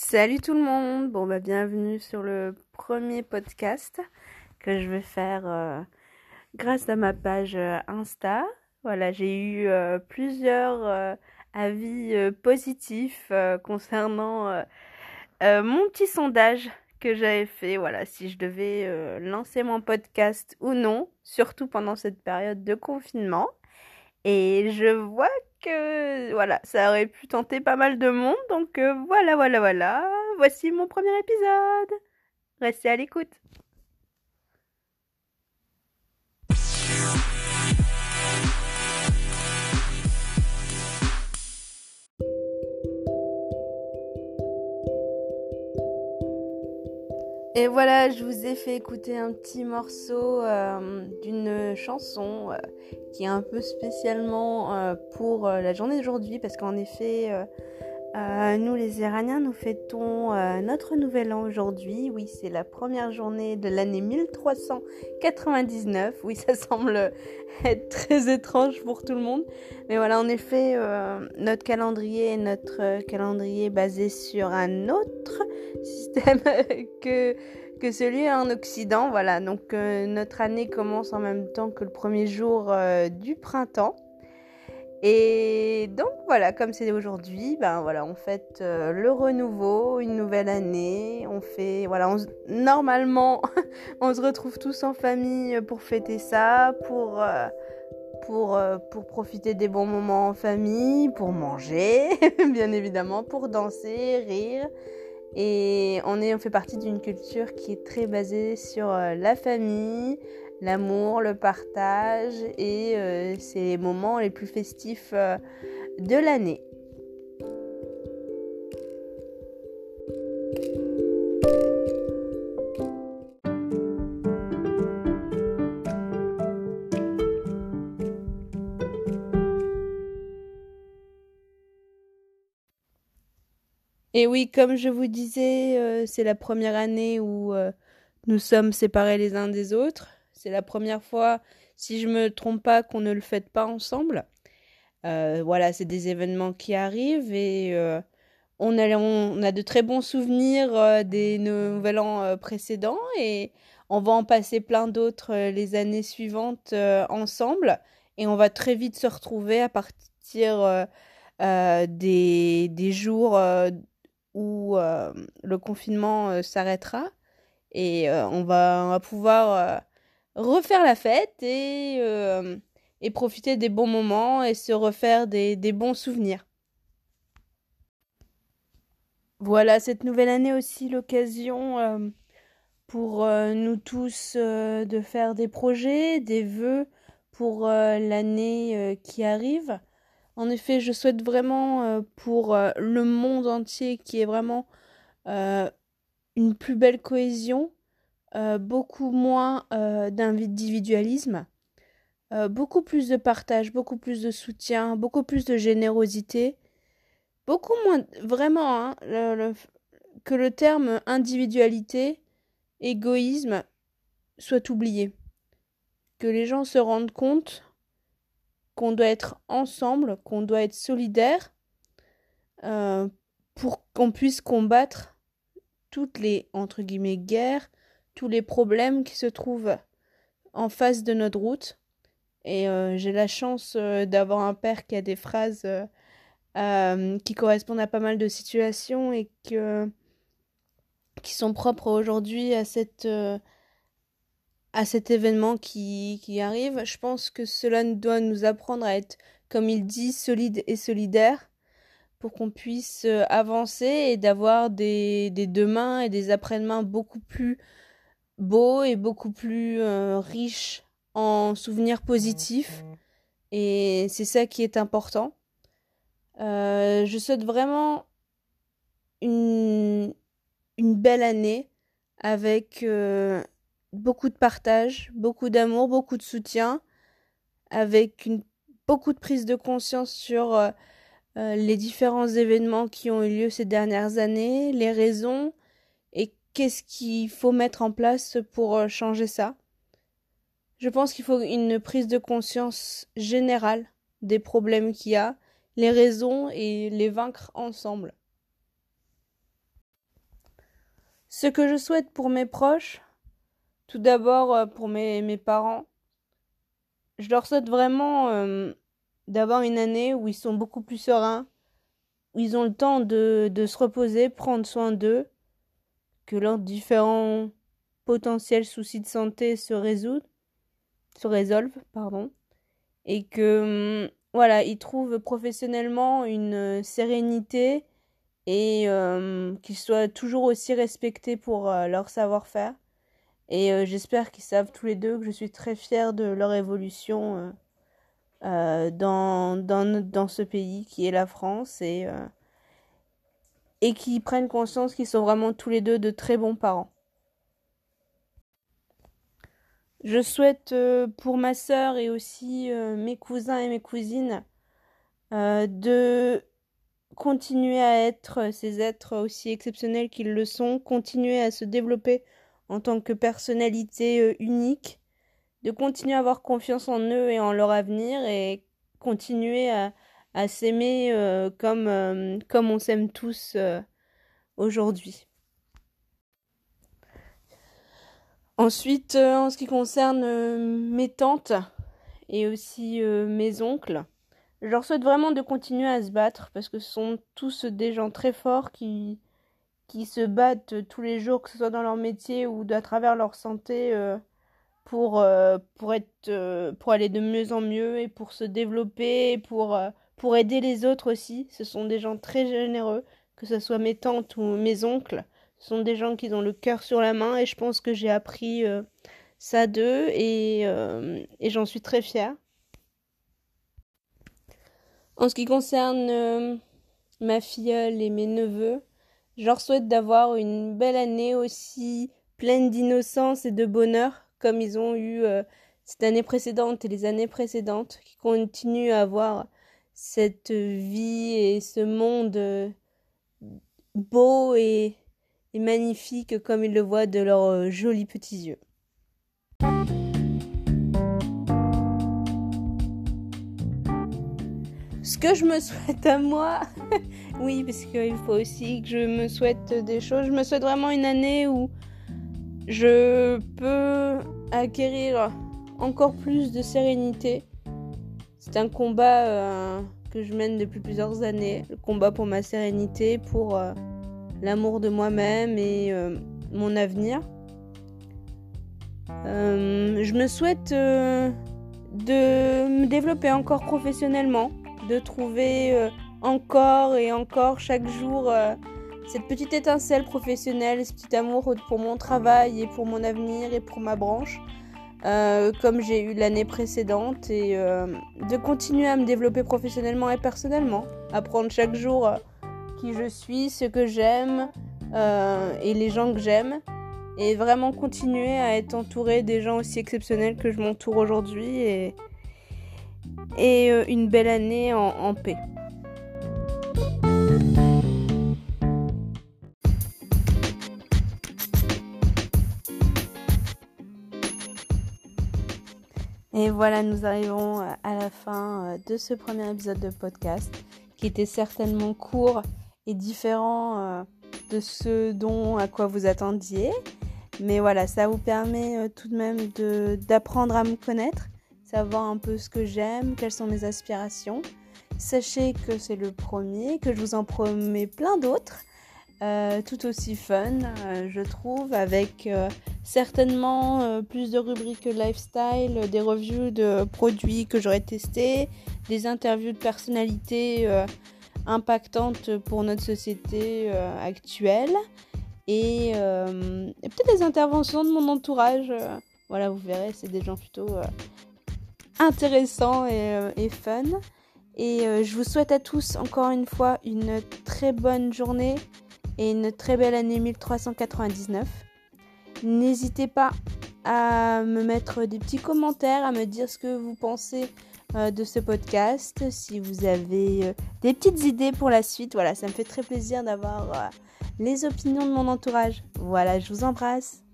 Salut tout le monde, bienvenue sur le premier podcast que je vais faire grâce à ma page Insta. Voilà, j'ai eu plusieurs avis positifs concernant mon petit sondage que j'avais fait. Voilà, si je devais lancer mon podcast ou non, surtout pendant cette période de confinement. Et je vois que voilà, ça aurait pu tenter pas mal de monde, donc voilà, voici mon premier épisode. Restez à l'écoute. Et voilà, je vous ai fait écouter un petit morceau d'une chanson qui est un peu spécialement pour la journée d'aujourd'hui, parce qu'en effet, nous les Iraniens, nous fêtons notre nouvel an aujourd'hui. Oui, c'est la première journée de l'année 1399. Oui, ça semble être très étrange pour tout le monde. Mais voilà, en effet, notre calendrier est basé sur un autre système que celui en Occident. Voilà, donc notre année commence en même temps que le premier jour du printemps. Et donc voilà, comme c'est aujourd'hui, on fête le renouveau, une nouvelle année, normalement on se retrouve tous en famille pour fêter ça, pour profiter des bons moments en famille, pour manger, bien évidemment, pour danser, rire. Et on fait partie d'une culture qui est très basée sur la famille, l'amour, le partage, et c'est les moments les plus festifs de l'année. Et oui, comme je vous disais, c'est la première année où nous sommes séparés les uns des autres. C'est la première fois, si je me trompe pas, qu'on ne le fête pas ensemble. Voilà, c'est des événements qui arrivent et on a de très bons souvenirs des nouvel an précédents, et on va en passer plein d'autres les années suivantes ensemble, et on va très vite se retrouver à partir des jours où le confinement s'arrêtera, et on va pouvoir refaire la fête et profiter des bons moments et se refaire des bons souvenirs. Voilà, cette nouvelle année aussi l'occasion pour nous tous de faire des projets, des vœux pour l'année qui arrive. En effet, je souhaite vraiment pour le monde entier qu'il y ait vraiment une plus belle cohésion, beaucoup moins d'individualisme, beaucoup plus de partage, beaucoup plus de soutien, beaucoup plus de générosité, beaucoup moins, vraiment, hein, que le terme individualité, égoïsme soit oublié. Que les gens se rendent compte qu'on doit être ensemble, qu'on doit être solidaire, pour qu'on puisse combattre toutes les, entre guillemets, guerres, tous les problèmes qui se trouvent en face de notre route. Et j'ai la chance d'avoir un père qui a des phrases qui correspondent à pas mal de situations et qui sont propres aujourd'hui à cet événement qui arrive. Je pense que cela doit nous apprendre à être, comme il dit, solide et solidaire, pour qu'on puisse avancer et d'avoir des demain et des après-demain beaucoup plus beaux et beaucoup plus riches en souvenirs positifs. Et c'est ça qui est important. Je souhaite vraiment une belle année avec beaucoup de partage, beaucoup d'amour, beaucoup de soutien, avec beaucoup de prise de conscience sur les différents événements qui ont eu lieu ces dernières années, les raisons et qu'est-ce qu'il faut mettre en place pour changer ça. Je pense qu'il faut une prise de conscience générale des problèmes qu'il y a, les raisons et les vaincre ensemble. Ce que je souhaite pour mes proches, tout d'abord pour mes parents, je leur souhaite vraiment d'avoir une année où ils sont beaucoup plus sereins, où ils ont le temps de se reposer, prendre soin d'eux, que leurs différents potentiels soucis de santé se résolvent, et que voilà, ils trouvent professionnellement une sérénité et qu'ils soient toujours aussi respectés pour leur savoir-faire. Et j'espère qu'ils savent tous les deux que je suis très fière de leur évolution dans ce pays qui est la France, et qu'ils prennent conscience qu'ils sont vraiment tous les deux de très bons parents. Je souhaite pour ma sœur et aussi mes cousins et mes cousines de continuer à être ces êtres aussi exceptionnels qu'ils le sont, continuer à se développer en tant que personnalité unique, de continuer à avoir confiance en eux et en leur avenir, et continuer à s'aimer comme on s'aime tous aujourd'hui. Ensuite, en ce qui concerne mes tantes et aussi mes oncles, je leur souhaite vraiment de continuer à se battre, parce que ce sont tous des gens très forts qui se battent tous les jours, que ce soit dans leur métier ou à travers leur santé, pour aller de mieux en mieux et pour se développer, pour aider les autres aussi. Ce sont des gens très généreux, que ce soit mes tantes ou mes oncles. Ce sont des gens qui ont le cœur sur la main, et je pense que j'ai appris ça d'eux, et j'en suis très fière. En ce qui concerne ma filleule et mes neveux, je leur souhaite d'avoir une belle année aussi pleine d'innocence et de bonheur comme ils ont eu cette année précédente et les années précédentes, qui continuent à avoir cette vie et ce monde beau et magnifique comme ils le voient de leurs jolis petits yeux. Ce que je me souhaite à moi, oui, parce qu'il faut aussi que je me souhaite des choses. Je me souhaite vraiment une année où je peux acquérir encore plus de sérénité. C'est un combat que je mène depuis plusieurs années, le combat pour ma sérénité, pour l'amour de moi-même et mon avenir. Je me souhaite de me développer encore professionnellement, de trouver encore et encore chaque jour cette petite étincelle professionnelle, ce petit amour pour mon travail et pour mon avenir et pour ma branche, comme j'ai eu l'année précédente, et de continuer à me développer professionnellement et personnellement, apprendre chaque jour qui je suis, ce que j'aime et les gens que j'aime, et vraiment continuer à être entourée des gens aussi exceptionnels que je m'entoure aujourd'hui, et une belle année en paix. Et voilà, nous arrivons à la fin de ce premier épisode de podcast, qui était certainement court et différent de ce dont à quoi vous attendiez. Mais voilà, ça vous permet tout de même d'apprendre à me connaître, savoir un peu ce que j'aime, quelles sont mes aspirations. Sachez que c'est le premier, que je vous en promets plein d'autres, tout aussi fun, je trouve, avec certainement plus de rubriques lifestyle, des reviews de produits que j'aurais testés, des interviews de personnalités impactantes pour notre société actuelle, et peut-être des interventions de mon entourage. Voilà, vous verrez, c'est des gens plutôt intéressant et fun. Et je vous souhaite à tous encore une fois une très bonne journée et une très belle année 1399. N'hésitez pas à me mettre des petits commentaires, à me dire ce que vous pensez de ce podcast, si vous avez des petites idées pour la suite. Voilà, ça me fait très plaisir d'avoir les opinions de mon entourage. Voilà, je vous embrasse.